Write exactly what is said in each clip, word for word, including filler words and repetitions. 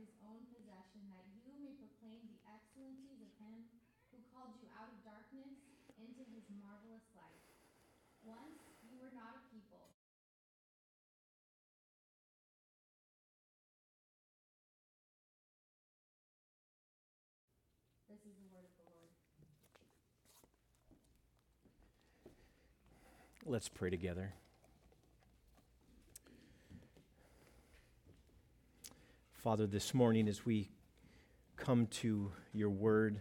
his own possession, that you may proclaim the excellencies of him who called you out of darkness into his marvelous light. Once you were not a people, This is the word of the Lord. Let's pray together. Father, this morning as we come to your word,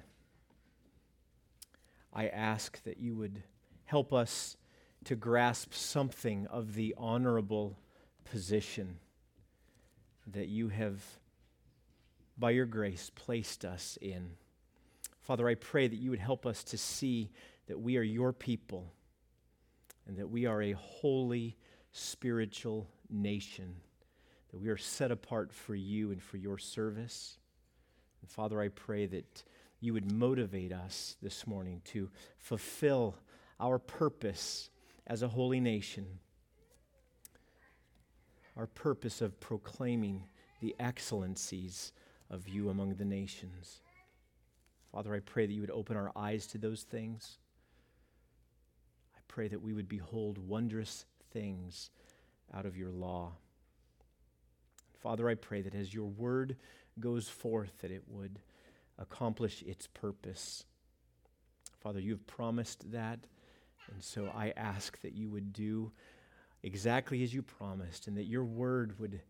I ask that you would help us to grasp something of the honorable position that you have, by your grace, placed us in. Father, I pray that you would help us to see that we are your people and that we are a holy spiritual nation, that we are set apart for you and for your service. And Father, I pray that you would motivate us this morning to fulfill our purpose as a holy nation, our purpose of proclaiming the excellencies of you among the nations. Father, I pray that you would open our eyes to those things. I pray that we would behold wondrous things out of your law. Father, I pray that as your word goes forth, that it would accomplish its purpose. Father, you have promised that, and so I ask that you would do exactly as you promised, and that your word would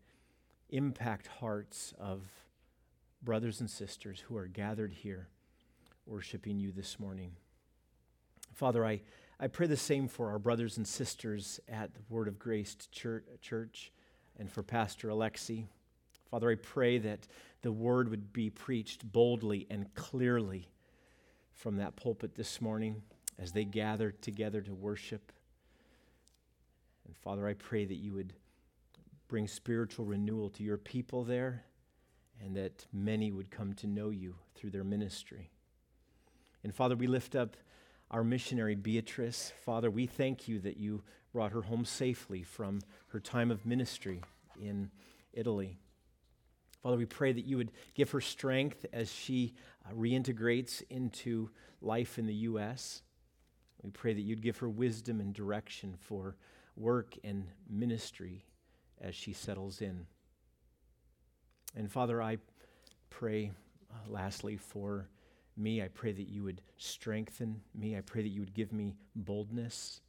impact hearts of brothers and sisters who are gathered here, worshiping you this morning. Father, I, I pray the same for our brothers and sisters at the Word of Grace Church and for Pastor Alexi. Father, I pray that the Word would be preached boldly and clearly from that pulpit this morning as they gather together to worship. And Father, I pray that you would bring spiritual renewal to your people there and that many would come to know you through their ministry. And Father, we lift up our missionary Beatrice. Father, we thank you that you brought her home safely from her time of ministry in Italy. Father, we pray that you would give her strength as she uh, reintegrates into life in the U S. We pray that you'd give her wisdom and direction for work and ministry as she settles in. And Father, I pray uh, lastly for me. I pray that you would strengthen me. I pray that you would give me boldness.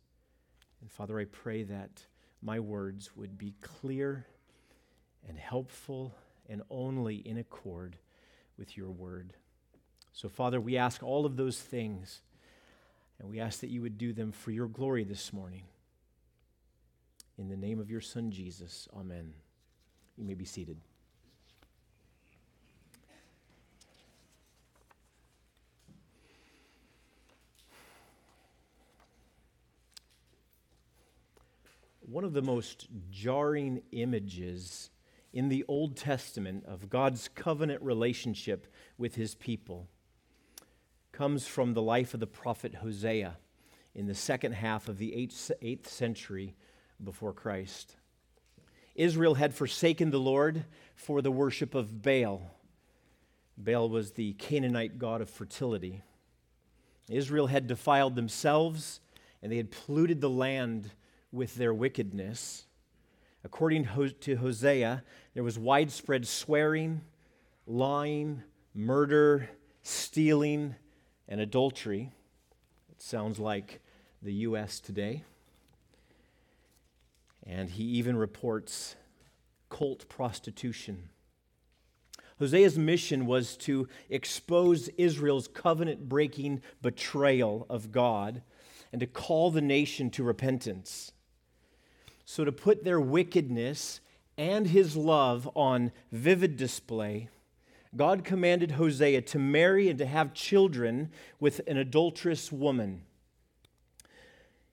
And Father, I pray that my words would be clear and helpful and only in accord with your word. So Father, we ask all of those things, and we ask that you would do them for your glory this morning. In the name of your Son, Jesus, amen. You may be seated. One of the most jarring images in the Old Testament of God's covenant relationship with his people comes from the life of the prophet Hosea in the second half of the eighth century before Christ. Israel had forsaken the Lord for the worship of Baal. Baal was the Canaanite god of fertility. Israel had defiled themselves, and they had polluted the land with their wickedness. According to Hosea, there was widespread swearing, lying, murder, stealing, and adultery. It sounds like the U S today. And he even reports cult prostitution. Hosea's mission was to expose Israel's covenant-breaking betrayal of God and to call the nation to repentance. So to put their wickedness and his love on vivid display, God commanded Hosea to marry and to have children with an adulterous woman.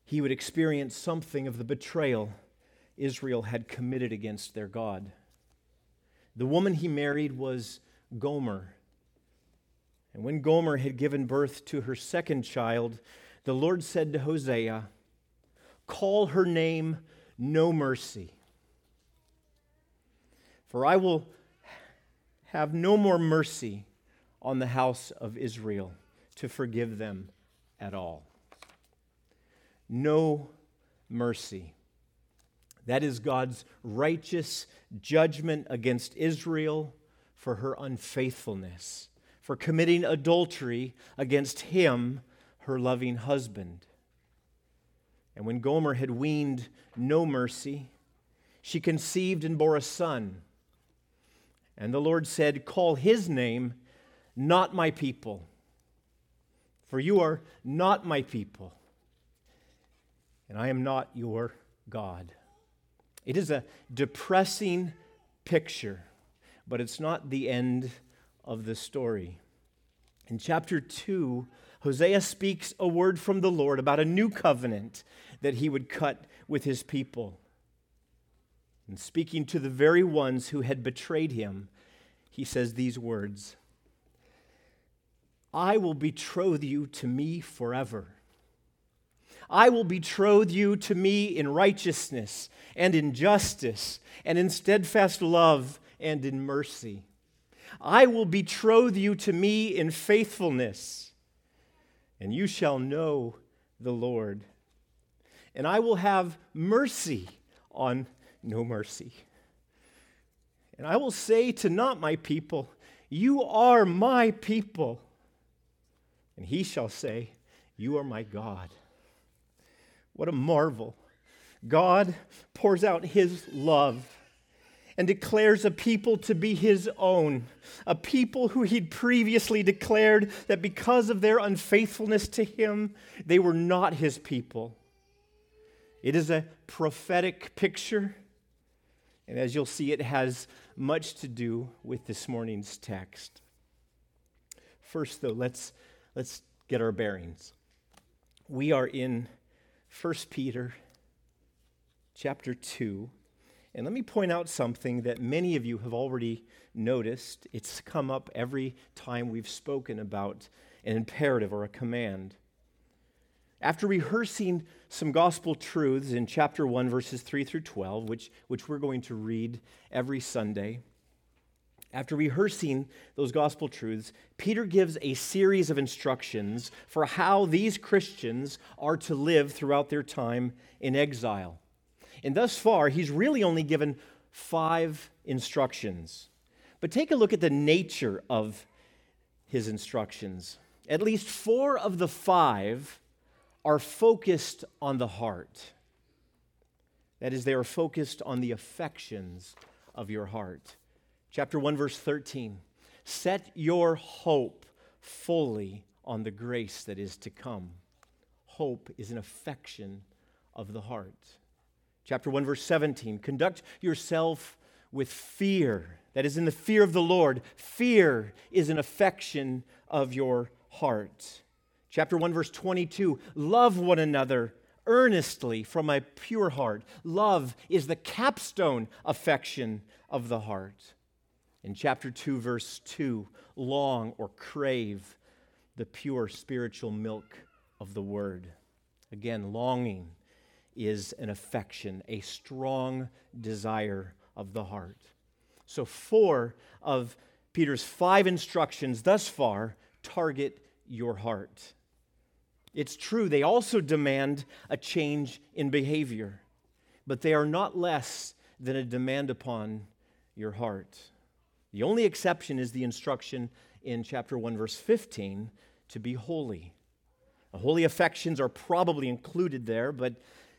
He would experience something of the betrayal Israel had committed against their God. The woman he married was Gomer. And when Gomer had given birth to her second child, the Lord said to Hosea, "Call her name No Mercy, for I will have no more mercy on the house of Israel to forgive them at all. No mercy. That is God's righteous judgment against Israel for her unfaithfulness, for committing adultery against him, her loving husband. And when Gomer had weaned no mercy, she conceived and bore a son. And the Lord said, "Call his name not my people, for you are not my people, and I am not your God." It is a depressing picture, but it's not the end of the story. In chapter two, Hosea speaks a word from the Lord about a new covenant that he would cut with his people. And speaking to the very ones who had betrayed him, he says these words, "I will betroth you to me forever. I will betroth you to me in righteousness and in justice and in steadfast love and in mercy. I will betroth you to me in faithfulness, and you shall know the Lord. And I will have mercy on no mercy. And I will say to not my people, you are my people. And he shall say, you are my God." What a marvel. God pours out his love and declares a people to be his own, a people who he'd previously declared that because of their unfaithfulness to him, they were not his people. It is a prophetic picture, and as you'll see, it has much to do with this morning's text. First, though, let's let's get our bearings. We are in First Peter chapter two, and let me point out something that many of you have already noticed. It's come up every time we've spoken about an imperative or a command. After rehearsing some gospel truths in chapter one, verses three through twelve, which, which we're going to read every Sunday, after rehearsing those gospel truths, Peter gives a series of instructions for how these Christians are to live throughout their time in exile. And thus far, he's really only given five instructions. But take a look at the nature of his instructions. At least four of the five are focused on the heart. That is, they are focused on the affections of your heart. Chapter one, verse thirteen, "Set your hope fully on the grace that is to come." Hope is an affection of the heart. Chapter one, verse seventeen, "Conduct yourself with fear." That is, in the fear of the Lord. Fear is an affection of your heart. Chapter one, verse twenty-two, "Love one another earnestly from a pure heart." Love is the capstone affection of the heart. In chapter two, verse two, "Long or crave the pure spiritual milk of the word." Again, longing is an affection, a strong desire of the heart. So four of Peter's five instructions thus far target your heart. It's true, they also demand a change in behavior, but they are not less than a demand upon your heart. The only exception is the instruction in chapter one, verse fifteen, to be holy. The holy affections are probably included there, but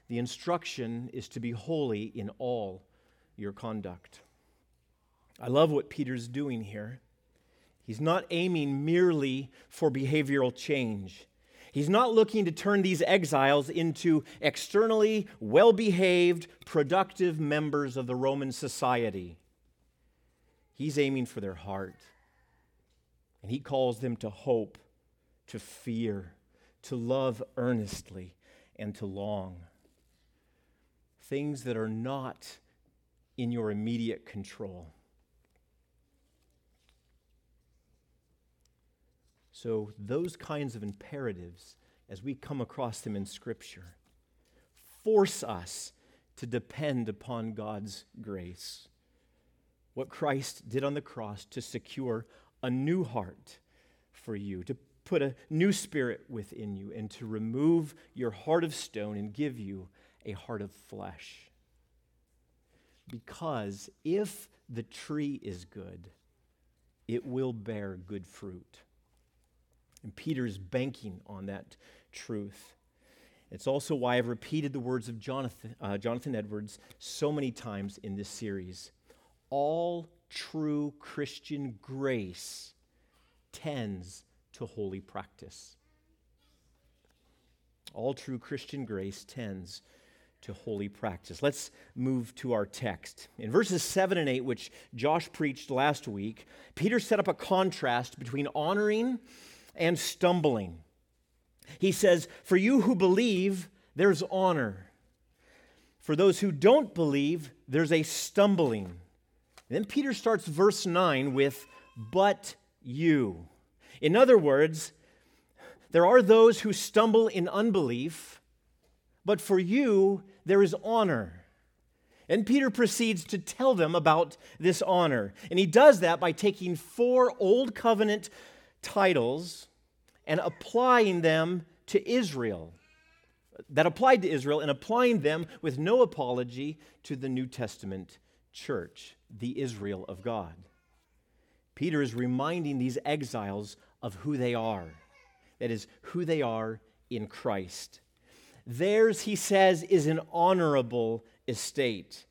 the instruction is to be holy in all your conduct. I love what Peter's doing here. He's not aiming merely for behavioral change. He's not looking to turn these exiles into externally well-behaved, productive members of the Roman society. He's aiming for their heart. And he calls them to hope, to fear, to love earnestly, and to long. Things that are not in your immediate control. So those kinds of imperatives, as we come across them in Scripture, force us to depend upon God's grace. what Christ did on the cross to secure a new heart for you, to put a new spirit within you, and to remove your heart of stone and give you a heart of flesh. Because if the tree is good, it will bear good fruit. And Peter's banking on that truth. It's also why I've repeated the words of Jonathan, uh, Jonathan Edwards so many times in this series. All true Christian grace tends to holy practice. All true Christian grace tends to holy practice. Let's move to our text. In verses seven and eight, which Josh preached last week, Peter set up a contrast between honoring and stumbling. He says, "For you who believe, there's honor. For those who don't believe, there's a stumbling." And then Peter starts verse nine with, "But you." In other words, there are those who stumble in unbelief, but for you, there is honor. And Peter proceeds to tell them about this honor. And he does that by taking four Old Covenant titles and applying them to Israel, that applied to Israel, and applying them with no apology to the New Testament church, the Israel of God. Peter is reminding these exiles of who they are, that is, who they are in Christ. Theirs, he says, is an honorable estate.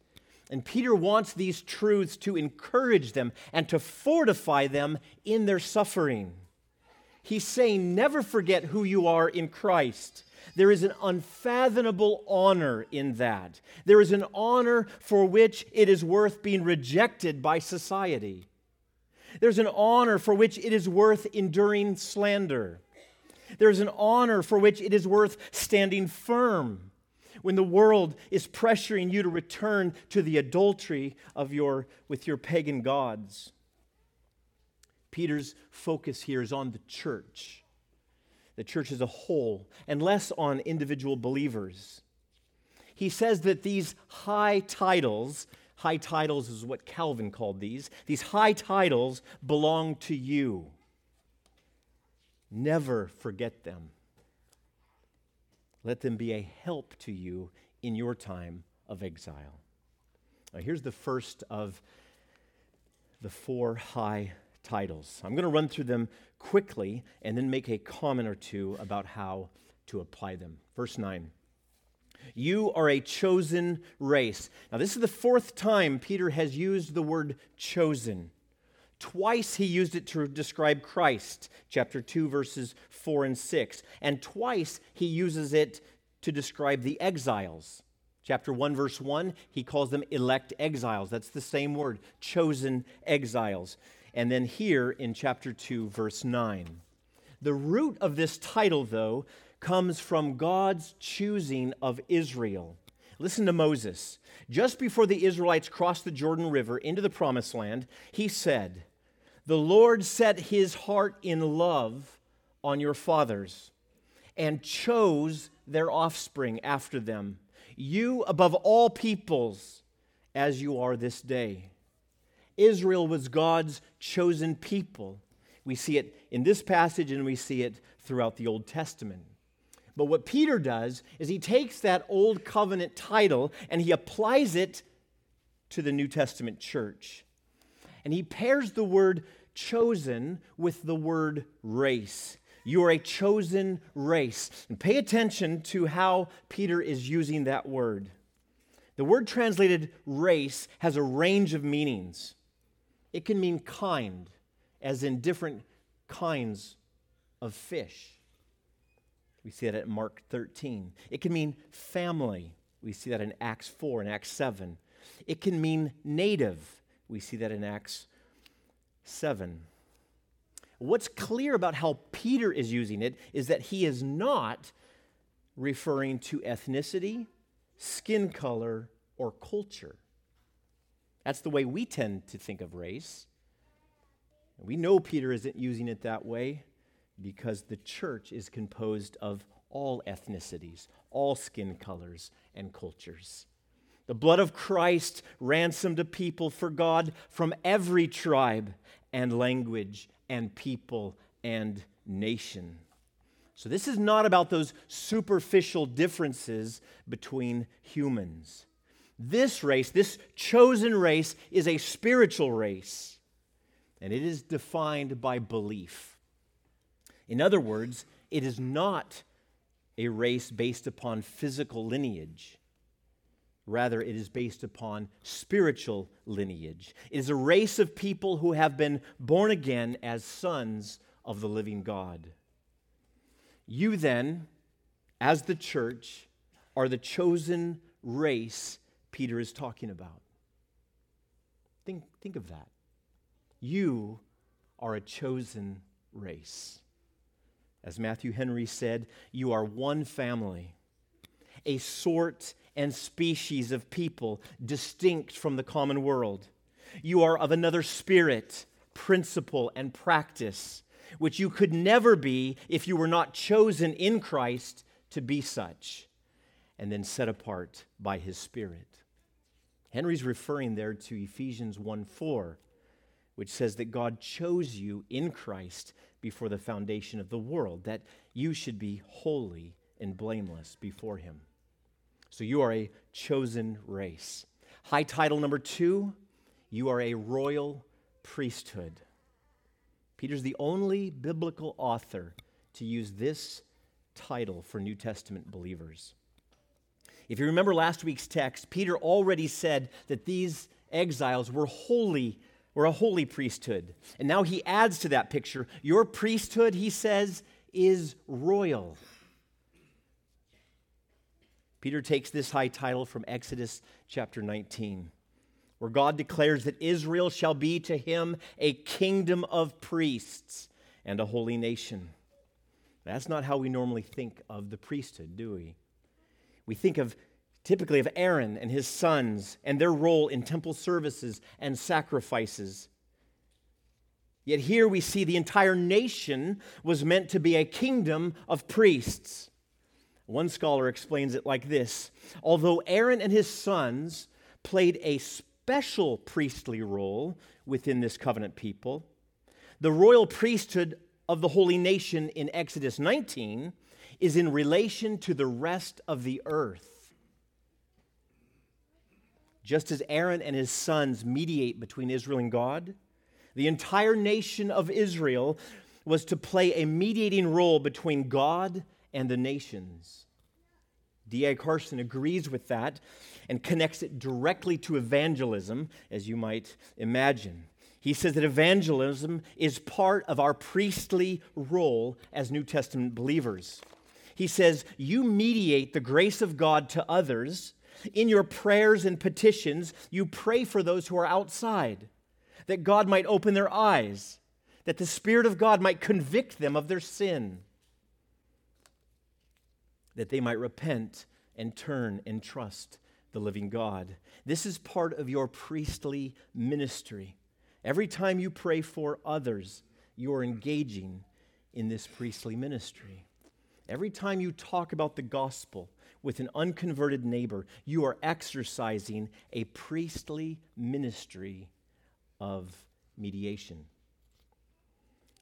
And Peter wants these truths to encourage them and to fortify them in their suffering. He's saying, never forget who you are in Christ. There is an unfathomable honor in that. There is an honor for which it is worth being rejected by society. There's an honor for which it is worth enduring slander. There's an honor for which it is worth standing firm when the world is pressuring you to return to the adultery of your with your pagan gods. Peter's focus here is on the church, the church as a whole, and less on individual believers. He says that these high titles, high titles is what Calvin called these, these high titles belong to you. Never forget them. Let them be a help to you in your time of exile. Now, here's the first of the four high titles. Titles. I'm going to run through them quickly and then make a comment or two about how to apply them. Verse nine, you are a chosen race. Now, this is the fourth time Peter has used the word chosen. Twice he used it to describe Christ, chapter two, verses four and six, and twice he uses it to describe the exiles. Chapter one, verse one, he calls them elect exiles. That's the same word, chosen exiles. And then here in chapter two, verse nine. The root of this title, though, comes from God's choosing of Israel. Listen to Moses. Just before the Israelites crossed the Jordan River into the Promised Land, he said, "The Lord set his heart in love on your fathers and chose their offspring after them, you above all peoples, as you are this day." Israel was God's chosen people. We see it in this passage and we see it throughout the Old Testament. But what Peter does is he takes that Old Covenant title and he applies it to the New Testament church. And he pairs the word chosen with the word race. You are a chosen race. And pay attention to how Peter is using that word. The word translated race has a range of meanings. It can mean kind, as in different kinds of fish. We see that at Mark thirteen. It can mean family. We see that in Acts four and Acts seven. It can mean native. We see that in Acts seven. What's clear about how Peter is using it is that he is not referring to ethnicity, skin color, or culture. That's the way we tend to think of race. We know Peter isn't using it that way because the church is composed of all ethnicities, all skin colors, and cultures. The blood of Christ ransomed a people for God from every tribe and language and people and nation. So this is not about those superficial differences between humans. This race, this chosen race, is a spiritual race, and it is defined by belief. In other words, it is not a race based upon physical lineage. Rather, it is based upon spiritual lineage. It is a race of people who have been born again as sons of the living God. You then, as the church, are the chosen race Peter is talking about. Think, think of that. You are a chosen race. As Matthew Henry said, you are one family, a sort and species of people distinct from the common world. You are of another spirit, principle, and practice, which you could never be if you were not chosen in Christ to be such, and then set apart by His Spirit. Henry's referring there to Ephesians one four, which says that God chose you in Christ before the foundation of the world, that you should be holy and blameless before Him. So you are a chosen race. High title number two, you are a royal priesthood. Peter's the only biblical author to use this title for New Testament believers. If you remember last week's text, Peter already said that these exiles were holy, were a holy priesthood. And now he adds to that picture, your priesthood, he says, is royal. Peter takes this high title from Exodus chapter nineteen, where God declares that Israel shall be to him a kingdom of priests and a holy nation. That's not how we normally think of the priesthood, do we? We think of typically of Aaron and his sons and their role in temple services and sacrifices. Yet here we see the entire nation was meant to be a kingdom of priests. One scholar explains it like this. Although Aaron and his sons played a special priestly role within this covenant people, the royal priesthood of the holy nation in Exodus nineteen is in relation to the rest of the earth. Just as Aaron and his sons mediate between Israel and God, the entire nation of Israel was to play a mediating role between God and and the nations. D A Carson agrees with that and connects it directly to evangelism, as you might imagine. He says that evangelism is part of our priestly role as New Testament believers. He says, you mediate the grace of God to others. In your prayers and petitions, you pray for those who are outside, that God might open their eyes, that the Spirit of God might convict them of their sin, that they might repent and turn and trust the living God. This is part of your priestly ministry. Every time you pray for others, you are engaging in this priestly ministry. Every time you talk about the gospel with an unconverted neighbor, you are exercising a priestly ministry of mediation.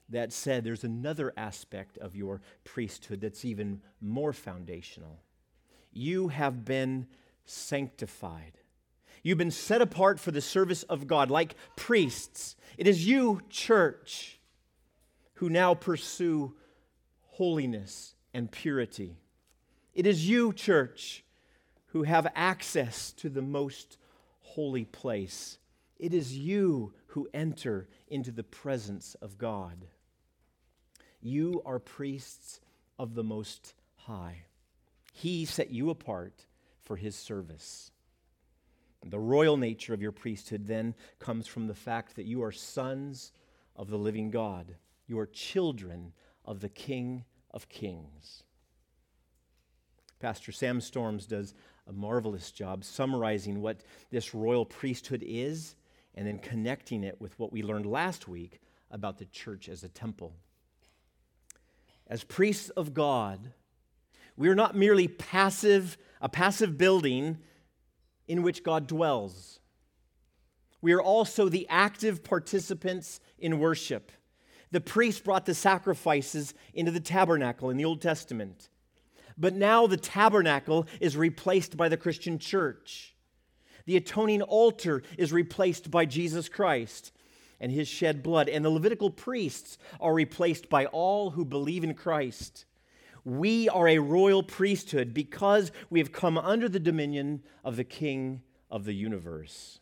That said, there's another aspect of your priesthood that's even more foundational. You have been sanctified. You've been set apart for the service of God like priests. It is you, church, who now pursue holiness and purity. It is you, church, who have access to the most holy place. It is you who enter into the presence of God. You are priests of the Most High. He set you apart for His service. The royal nature of your priesthood then comes from the fact that you are sons of the living God. You are children of the King of Kings. Pastor Sam Storms does a marvelous job summarizing what this royal priesthood is and then connecting it with what we learned last week about the church as a temple. As priests of God, we are not merely passive, a passive building in which God dwells. We are also the active participants in worship. The priest brought the sacrifices into the tabernacle in the Old Testament. But now the tabernacle is replaced by the Christian church. The atoning altar is replaced by Jesus Christ and his shed blood. And the Levitical priests are replaced by all who believe in Christ. We are a royal priesthood because we have come under the dominion of the King of the universe.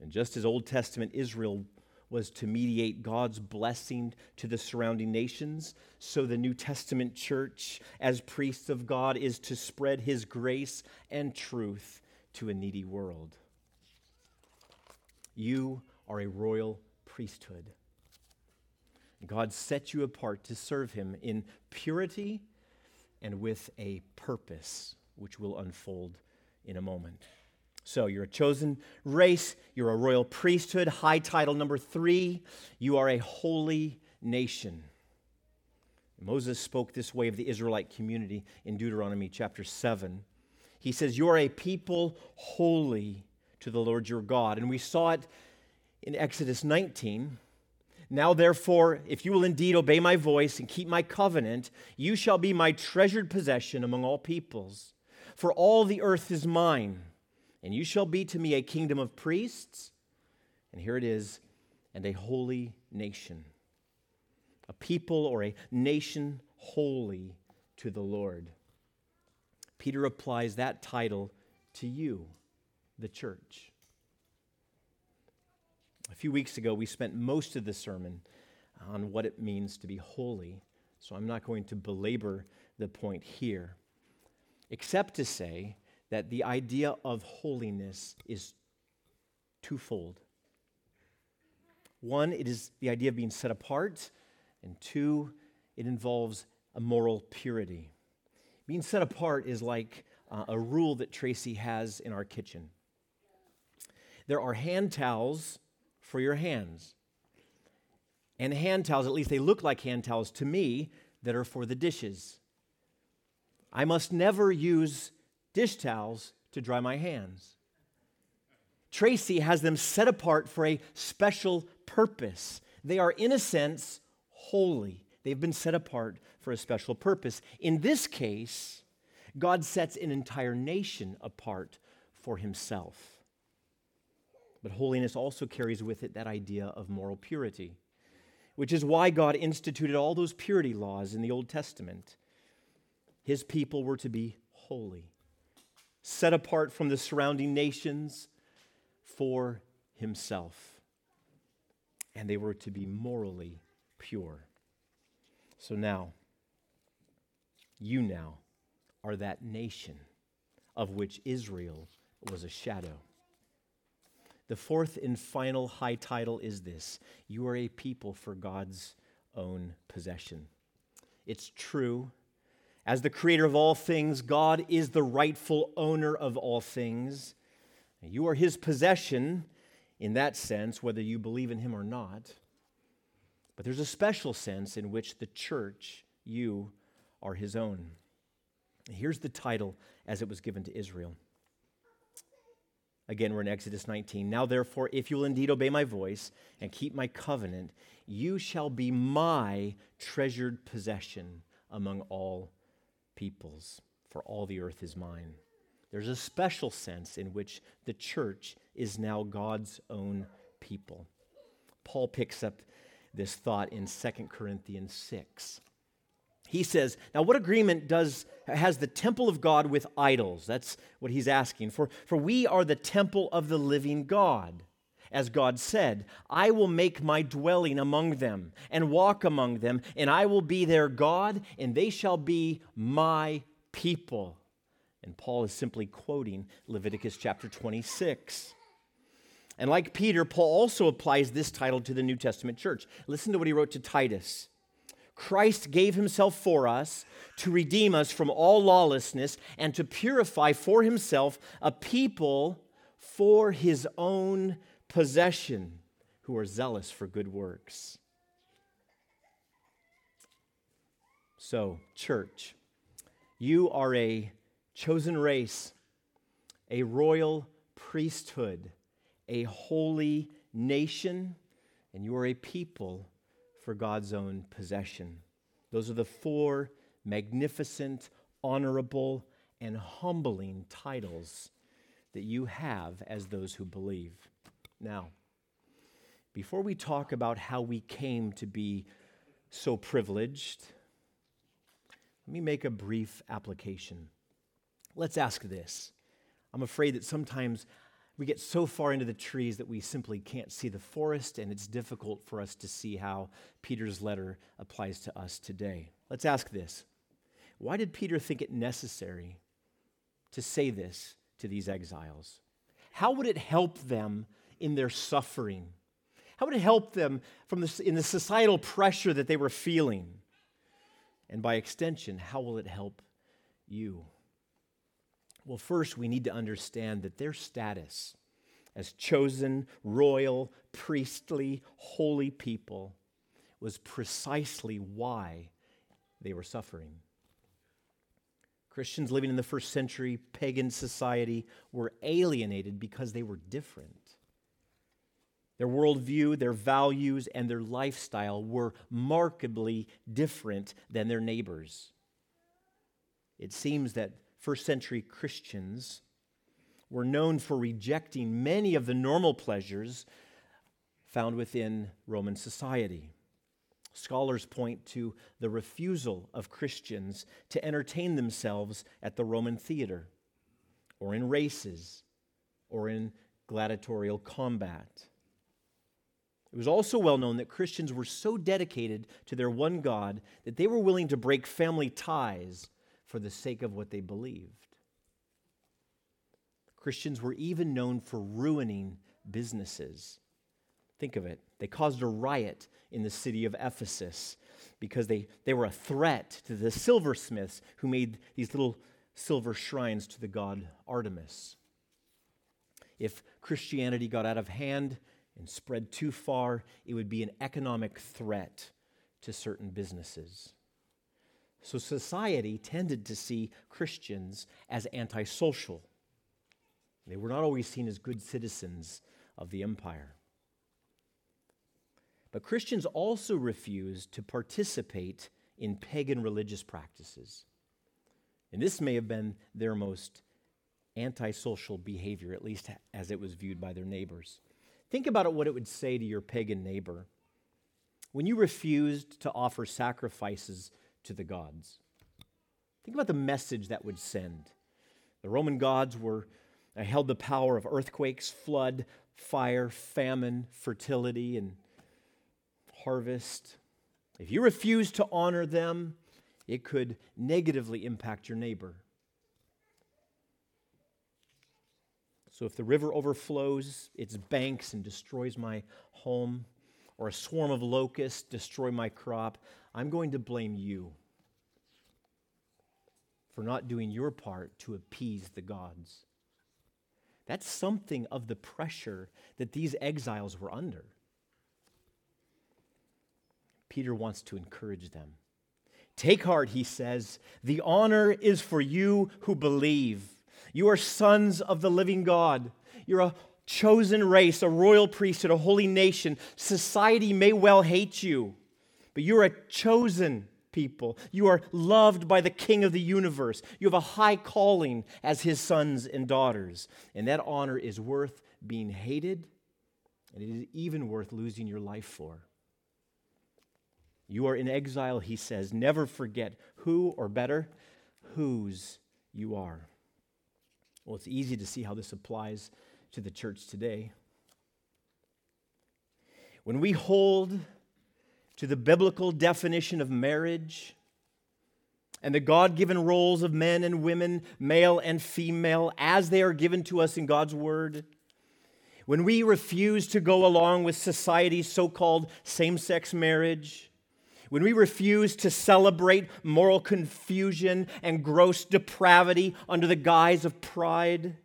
And just as Old Testament Israel was to mediate God's blessing to the surrounding nations, so the New Testament church, as priests of God, is to spread his grace and truth to a needy world. You are a royal priesthood. God set you apart to serve him in purity and with a purpose, which will unfold in a moment. So you're a chosen race, you're a royal priesthood. High title number three, you are a holy nation. Moses spoke this way of the Israelite community in Deuteronomy chapter seven. He says, you're a people holy to the Lord your God. And we saw it in Exodus nineteen. Now therefore, if you will indeed obey my voice and keep my covenant, you shall be my treasured possession among all peoples. For all the earth is mine. And you shall be to me a kingdom of priests, and here it is, and a holy nation, a people or a nation holy to the Lord. Peter applies that title to you, the church. A few weeks ago, we spent most of the sermon on what it means to be holy, so I'm not going to belabor the point here, except to say that the idea of holiness is twofold. One, it is the idea of being set apart, and two, it involves a moral purity. Being set apart is like uh, a rule that Tracy has in our kitchen. There are hand towels for your hands, and hand towels, at least they look like hand towels to me, that are for the dishes. I must never use dish towels to dry my hands. Tracy has them set apart for a special purpose. They are, in a sense, holy. They've been set apart for a special purpose. In this case, God sets an entire nation apart for himself. But holiness also carries with it that idea of moral purity, which is why God instituted all those purity laws in the Old Testament. His people were to be holy, set apart from the surrounding nations for himself. And they were to be morally pure. So now, you now are that nation of which Israel was a shadow. The fourth and final high title is this: you are a people for God's own possession. It's true. As the creator of all things, God is the rightful owner of all things. You are his possession in that sense, whether you believe in him or not. But there's a special sense in which the church, you, are his own. Here's the title as it was given to Israel. Again, we're in Exodus nineteen. Now therefore, if you will indeed obey my voice and keep my covenant, you shall be my treasured possession among all peoples, for all the earth is mine. There's a special sense in which the church is now God's own people. Paul picks up this thought in Second Corinthians six. He says, now what agreement does has the temple of God with idols? That's what he's asking for. For we are the temple of the living God. As God said, I will make my dwelling among them and walk among them, and I will be their God, and they shall be my people. And Paul is simply quoting Leviticus chapter twenty-six. And like Peter, Paul also applies this title to the New Testament church. Listen to what he wrote to Titus. Christ gave himself for us to redeem us from all lawlessness and to purify for himself a people for his own possession, who are zealous for good works. So, church, you are a chosen race, a royal priesthood, a holy nation, and you are a people for God's own possession. Those are the four magnificent, honorable, and humbling titles that you have as those who believe. Now, before we talk about how we came to be so privileged, let me make a brief application. Let's ask this. I'm afraid that sometimes we get so far into the trees that we simply can't see the forest, and it's difficult for us to see how Peter's letter applies to us today. Let's ask this. Why did Peter think it necessary to say this to these exiles? How would it help them in their suffering? How would it help them from the, in the societal pressure that they were feeling? And by extension, how will it help you? Well, first, we need to understand that their status as chosen, royal, priestly, holy people was precisely why they were suffering. Christians living in the first century pagan society were alienated because they were different. Their worldview, their values, and their lifestyle were markedly different than their neighbors. It seems that first century Christians were known for rejecting many of the normal pleasures found within Roman society. Scholars point to the refusal of Christians to entertain themselves at the Roman theater, or in races, or in gladiatorial combat. It was also well known that Christians were so dedicated to their one God that they were willing to break family ties for the sake of what they believed. Christians were even known for ruining businesses. Think of it. They caused a riot in the city of Ephesus because they, they were a threat to the silversmiths who made these little silver shrines to the god Artemis. If Christianity got out of hand and spread too far, it would be an economic threat to certain businesses. So society tended to see Christians as antisocial. They were not always seen as good citizens of the empire. But Christians also refused to participate in pagan religious practices. And this may have been their most antisocial behavior, at least as it was viewed by their neighbors. Think about it, what it would say to your pagan neighbor when you refused to offer sacrifices to the gods. Think about the message that would send. The Roman gods were uh, held the power of earthquakes, flood, fire, famine, fertility, and harvest. If you refuse to honor them, it could negatively impact your neighbor. So if the river overflows its banks and destroys my home, or a swarm of locusts destroy my crop, I'm going to blame you for not doing your part to appease the gods. That's something of the pressure that these exiles were under. Peter wants to encourage them. Take heart, he says, the honor is for you who believe. You are sons of the living God. You're a chosen race, a royal priesthood, a holy nation. Society may well hate you, but you're a chosen people. You are loved by the King of the universe. You have a high calling as his sons and daughters. And that honor is worth being hated, and it is even worth losing your life for. You are in exile, he says. Never forget who, or better, whose you are. Well, it's easy to see how this applies to the church today. When we hold to the biblical definition of marriage and the God-given roles of men and women, male and female, as they are given to us in God's Word, when we refuse to go along with society's so-called same-sex marriage, when we refuse to celebrate moral confusion and gross depravity under the guise of pride,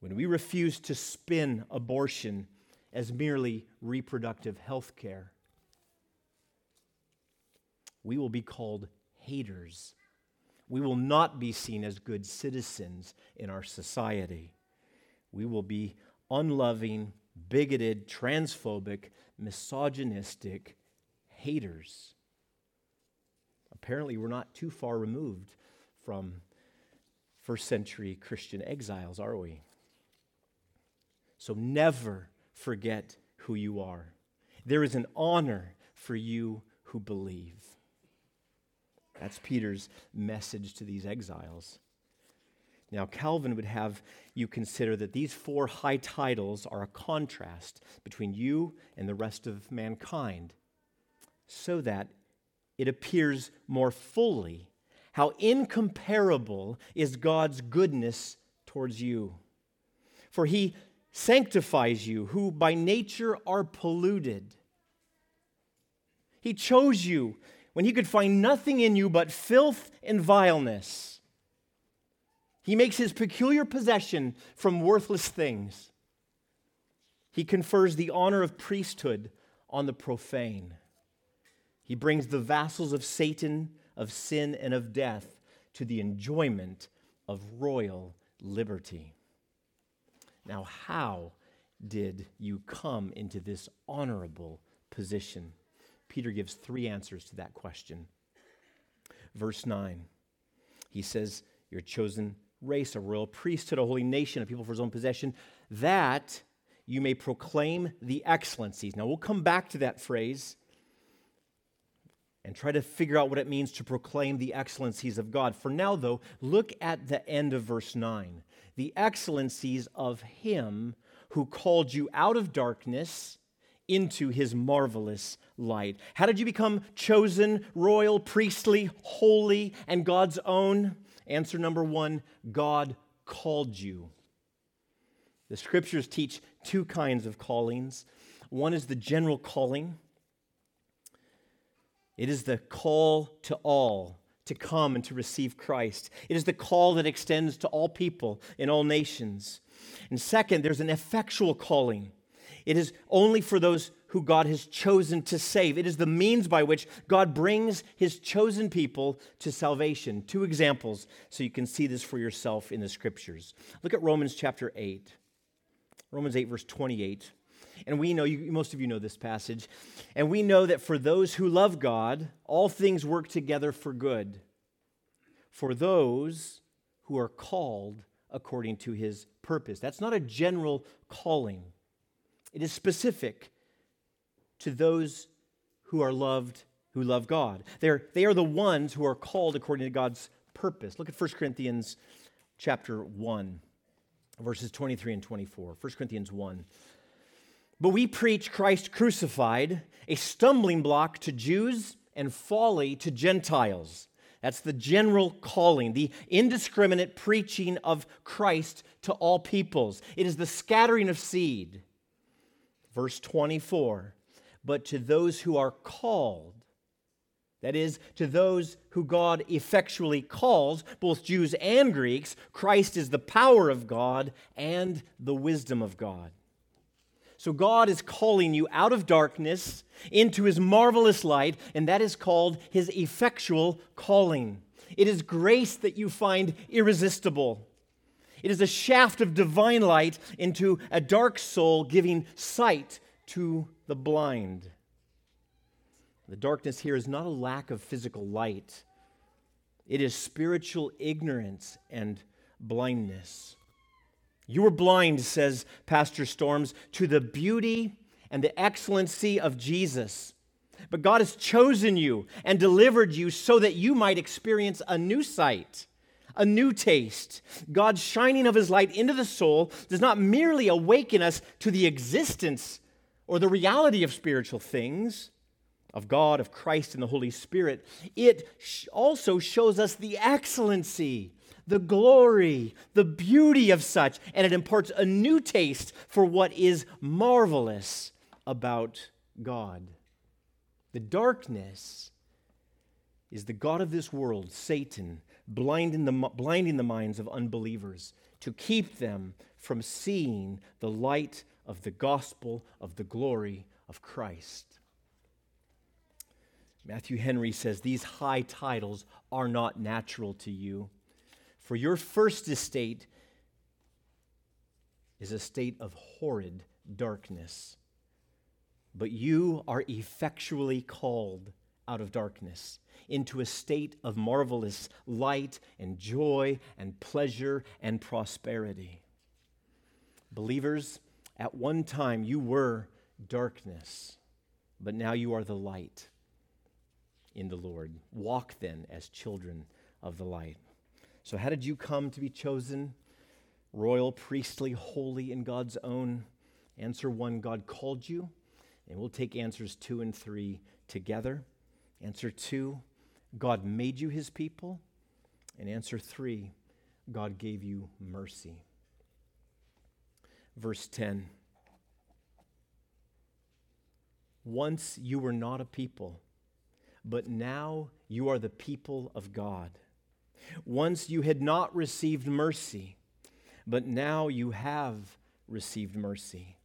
when we refuse to spin abortion as merely reproductive health care, we will be called haters. We will not be seen as good citizens in our society. We will be unloving, bigoted, transphobic, misogynistic haters. Apparently, we're not too far removed from first century Christian exiles, are we? So never forget who you are. There is an honor for you who believe. That's Peter's message to these exiles. Now, Calvin would have you consider that these four high titles are a contrast between you and the rest of mankind, so that it appears more fully how incomparable is God's goodness towards you. For he sanctifies you, who by nature are polluted. He chose you when he could find nothing in you but filth and vileness. He makes his peculiar possession from worthless things. He confers the honor of priesthood on the profane. He brings the vassals of Satan, of sin, and of death to the enjoyment of royal liberty. Now, how did you come into this honorable position? Peter gives three answers to that question. Verse nine, he says, you're chosen race, a royal priesthood, a holy nation, a people for his own possession, that you may proclaim the excellencies. Now, we'll come back to that phrase and try to figure out what it means to proclaim the excellencies of God. For now, though, look at the end of verse nine. The excellencies of him who called you out of darkness into his marvelous light. How did you become chosen, royal, priestly, holy, and God's own? Answer number one, God called you. The scriptures teach two kinds of callings. One is the general calling. It is the call to all to come and to receive Christ. It is the call that extends to all people in all nations. And second, there's an effectual calling. It is only for those who God has chosen to save. It is the means by which God brings his chosen people to salvation. Two examples so you can see this for yourself in the scriptures. Look at Romans chapter eight. Romans eight, verse twenty-eight. And we know, you, most of you know this passage, and we know that for those who love God, all things work together for good, for those who are called according to his purpose. That's not a general calling. It is specific to those who are loved, who love God. They're, they are the ones who are called according to God's purpose. Look at First Corinthians chapter one, verses twenty-three and twenty-four. First Corinthians one. But we preach Christ crucified, a stumbling block to Jews and folly to Gentiles. That's the general calling, the indiscriminate preaching of Christ to all peoples. It is the scattering of seed. Verse twenty-four. But to those who are called, that is, to those who God effectually calls, both Jews and Greeks, Christ is the power of God and the wisdom of God. So God is calling you out of darkness into his marvelous light, and that is called his effectual calling. It is grace that you find irresistible. It is a shaft of divine light into a dark soul, giving sight to the blind. The darkness here is not a lack of physical light. It is spiritual ignorance and blindness. You were blind, says Pastor Storms, to the beauty and the excellency of Jesus. But God has chosen you and delivered you so that you might experience a new sight, a new taste. God's shining of his light into the soul does not merely awaken us to the existence or the reality of spiritual things, of God, of Christ, and the Holy Spirit. It also shows us the excellency, the glory, the beauty of such, and it imparts a new taste for what is marvelous about God. The darkness is the god of this world, Satan, blinding the, blinding the minds of unbelievers to keep them from seeing the light of the gospel of the glory of Christ. Matthew Henry says, these high titles are not natural to you, for your first estate is a state of horrid darkness. But you are effectually called out of darkness into a state of marvelous light and joy and pleasure and prosperity. Believers, at one time you were darkness, but now you are the light in the Lord. Walk then as children of the light. So how did you come to be chosen? Royal, priestly, holy in God's own. Answer one, God called you. And we'll take answers two and three together. Answer two, God made you his people. And answer three, God gave you mercy. Verse ten. Once you were not a people, but now you are the people of God. Once you had not received mercy, but now you have received mercy.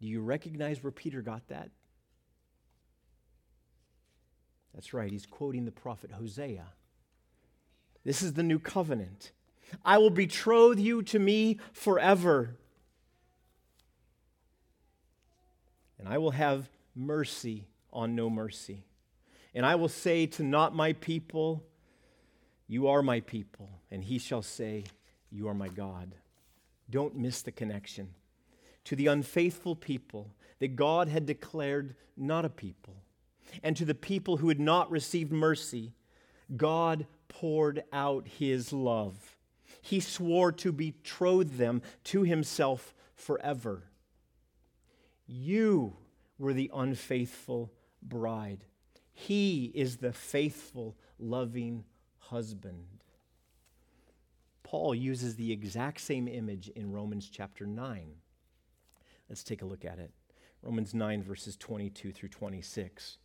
Do you recognize where Peter got that? That's right, he's quoting the prophet Hosea. This is the new covenant. I will betroth you to me forever, and I will have mercy on no mercy. And I will say to not my people, you are my people. And he shall say, you are my God. Don't miss the connection. To the unfaithful people that God had declared not a people, and to the people who had not received mercy, God poured out his love. He swore to betroth them to himself forever. You were the unfaithful bride. He is the faithful, loving husband. Paul uses the exact same image in Romans chapter nine. Let's take a look at it. Romans nine, verses twenty-two through twenty-six.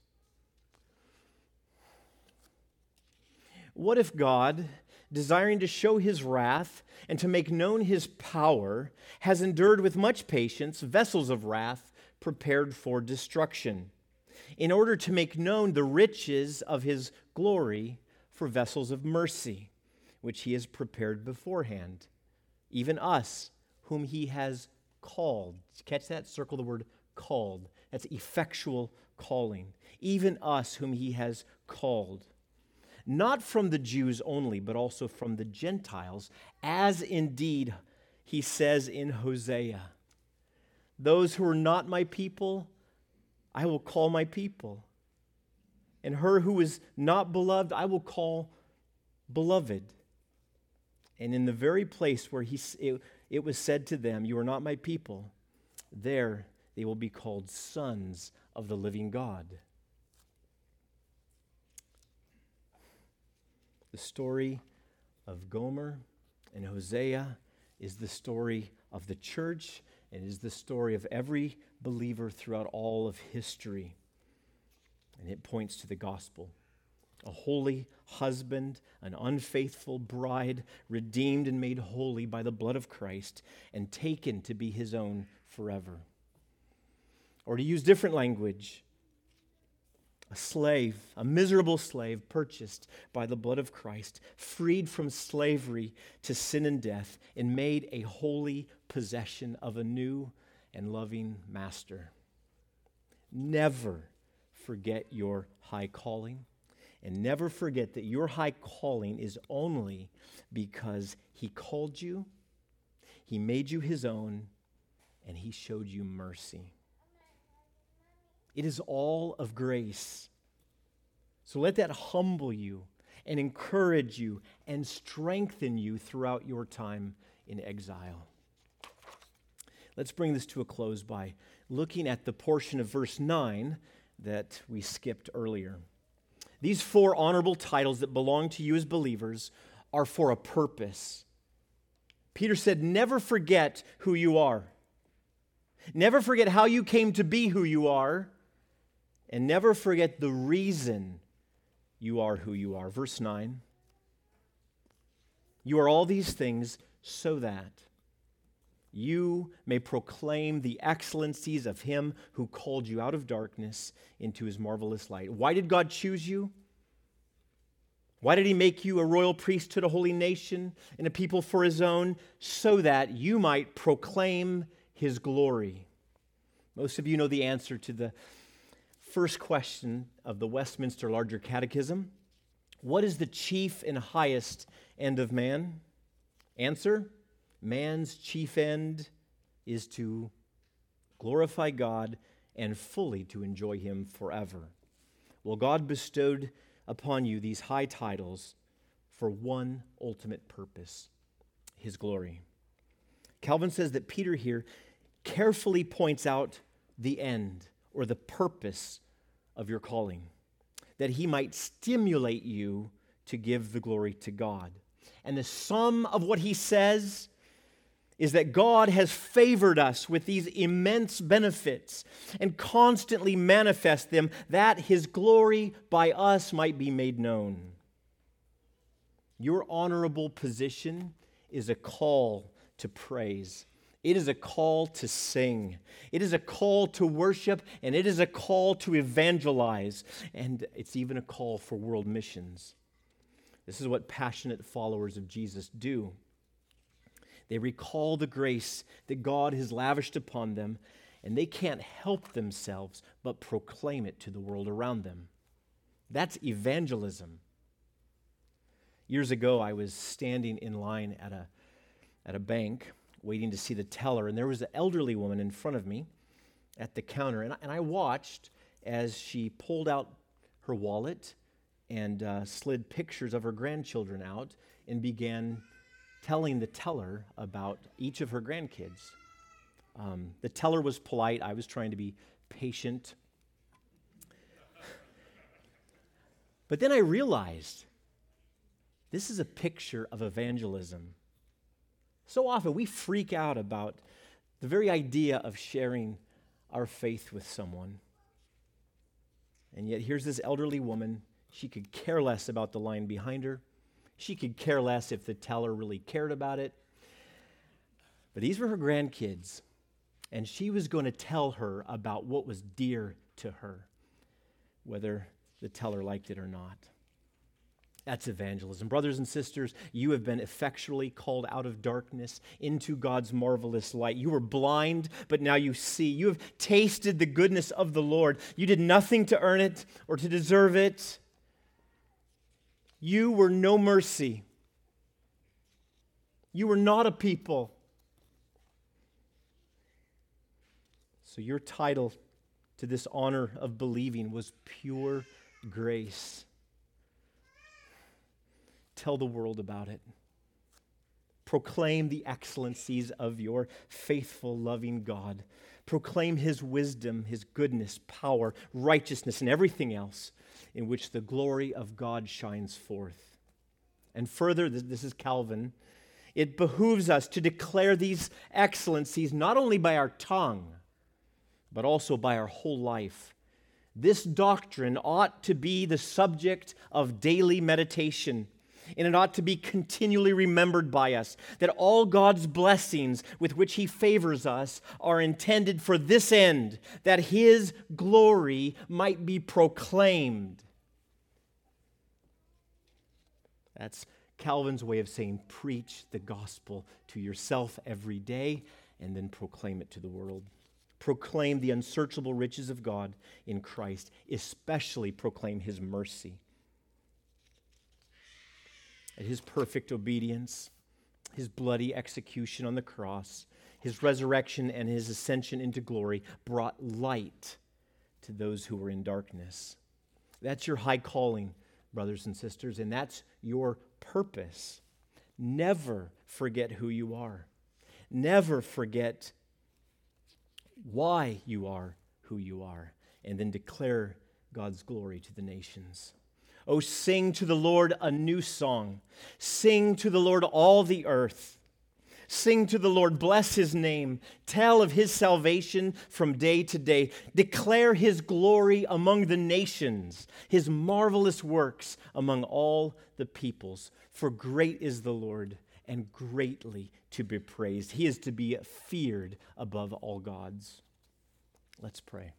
What if God, desiring to show his wrath and to make known his power, has endured with much patience vessels of wrath prepared for destruction, in order to make known the riches of his glory for vessels of mercy, which he has prepared beforehand, even us, whom he has called. Catch that? Circle the word called. That's effectual calling. Even us, whom he has called. Not from the Jews only, but also from the Gentiles, as indeed he says in Hosea, those who are not my people, I will call my people. And her who is not beloved, I will call beloved. And in the very place where he it, it was said to them, you are not my people, there they will be called sons of the living God. The story of Gomer and Hosea is the story of the church. It is the story of every believer throughout all of history. And it points to the gospel. A holy husband, an unfaithful bride, redeemed and made holy by the blood of Christ, and taken to be his own forever. Or to use different language, a slave, a miserable slave purchased by the blood of Christ, freed from slavery to sin and death, and made a holy possession of a new and loving master. Never forget your high calling, and never forget that your high calling is only because he called you, he made you his own, and he showed you mercy. It is all of grace. So let that humble you and encourage you and strengthen you throughout your time in exile. Let's bring this to a close by looking at the portion of verse nine that we skipped earlier. These four honorable titles that belong to you as believers are for a purpose. Peter said, never forget who you are. Never forget how you came to be who you are. And never forget the reason you are who you are. Verse nine. You are all these things so that you may proclaim the excellencies of him who called you out of darkness into his marvelous light. Why did God choose you? Why did he make you a royal priesthood, a holy nation, and a people for his own? So that you might proclaim his glory. Most of you know the answer to the first question of the Westminster Larger Catechism. What is the chief and highest end of man? Answer, man's chief end is to glorify God and fully to enjoy him forever. Well, God bestowed upon you these high titles for one ultimate purpose, his glory. Calvin says that Peter here carefully points out the end or the purpose of your calling, that he might stimulate you to give the glory to God. And the sum of what he says is that God has favored us with these immense benefits and constantly manifests them that his glory by us might be made known. Your honorable position is a call to praise. It is a call to sing. It is a call to worship, and it is a call to evangelize, and it's even a call for world missions. This is what passionate followers of Jesus do. They recall the grace that God has lavished upon them, and they can't help themselves but proclaim it to the world around them. That's evangelism. Years ago, I was standing in line at a, at a bank, waiting to see the teller, and there was an elderly woman in front of me at the counter, and I, and I watched as she pulled out her wallet and uh, slid pictures of her grandchildren out and began telling the teller about each of her grandkids. Um, the teller was polite. I was trying to be patient. But then I realized this is a picture of evangelism. So often we freak out about the very idea of sharing our faith with someone. And yet here's this elderly woman. She could care less about the line behind her. She could care less if the teller really cared about it. But these were her grandkids, and she was going to tell her about what was dear to her, whether the teller liked it or not. That's evangelism. Brothers and sisters, you have been effectually called out of darkness into God's marvelous light. You were blind, but now you see. You have tasted the goodness of the Lord. You did nothing to earn it or to deserve it. You were no mercy. You were not a people. So your title to this honor of believing was pure grace. Tell the world about it. Proclaim the excellencies of your faithful, loving God. Proclaim his wisdom, his goodness, power, righteousness, and everything else in which the glory of God shines forth. And further, this is Calvin, it behooves us to declare these excellencies not only by our tongue, but also by our whole life. This doctrine ought to be the subject of daily meditation. And it ought to be continually remembered by us, that all God's blessings with which he favors us are intended for this end, that his glory might be proclaimed. That's Calvin's way of saying, preach the gospel to yourself every day and then proclaim it to the world. Proclaim the unsearchable riches of God in Christ, especially proclaim his mercy. At his perfect obedience, his bloody execution on the cross, his resurrection and his ascension into glory brought light to those who were in darkness. That's your high calling, brothers and sisters, and that's your purpose. Never forget who you are. Never forget why you are who you are, and then declare God's glory to the nations. Oh, sing to the Lord a new song. Sing to the Lord all the earth. Sing to the Lord, bless his name. Tell of his salvation from day to day. Declare his glory among the nations, his marvelous works among all the peoples. For great is the Lord and greatly to be praised. He is to be feared above all gods. Let's pray.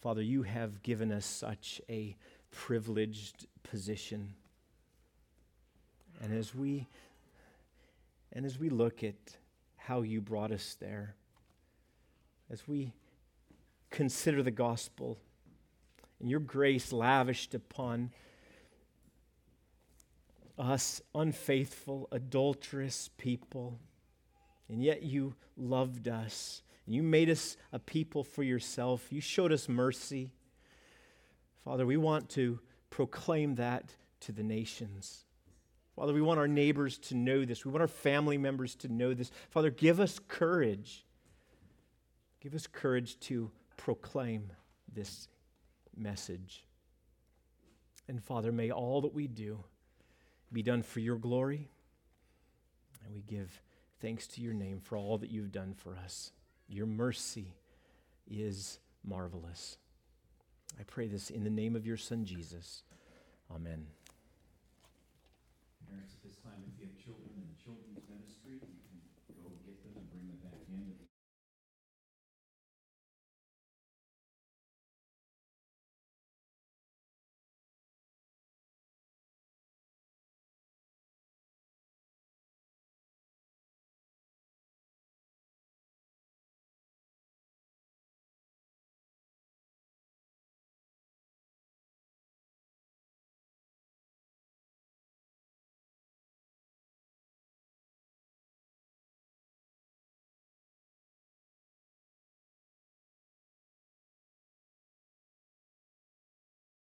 Father, you have given us such a privileged position. And as we and as we look at how you brought us there, as we consider the gospel and your grace lavished upon us unfaithful, adulterous people, and yet you loved us, and you made us a people for yourself. You showed us mercy. Father, we want to proclaim that to the nations. Father, we want our neighbors to know this. We want our family members to know this. Father, give us courage. Give us courage to proclaim this message. And Father, may all that we do be done for your glory. And we give thanks to your name for all that you've done for us. Your mercy is marvelous. I pray this in the name of your Son, Jesus. Amen. Parents, at this time, if you have children,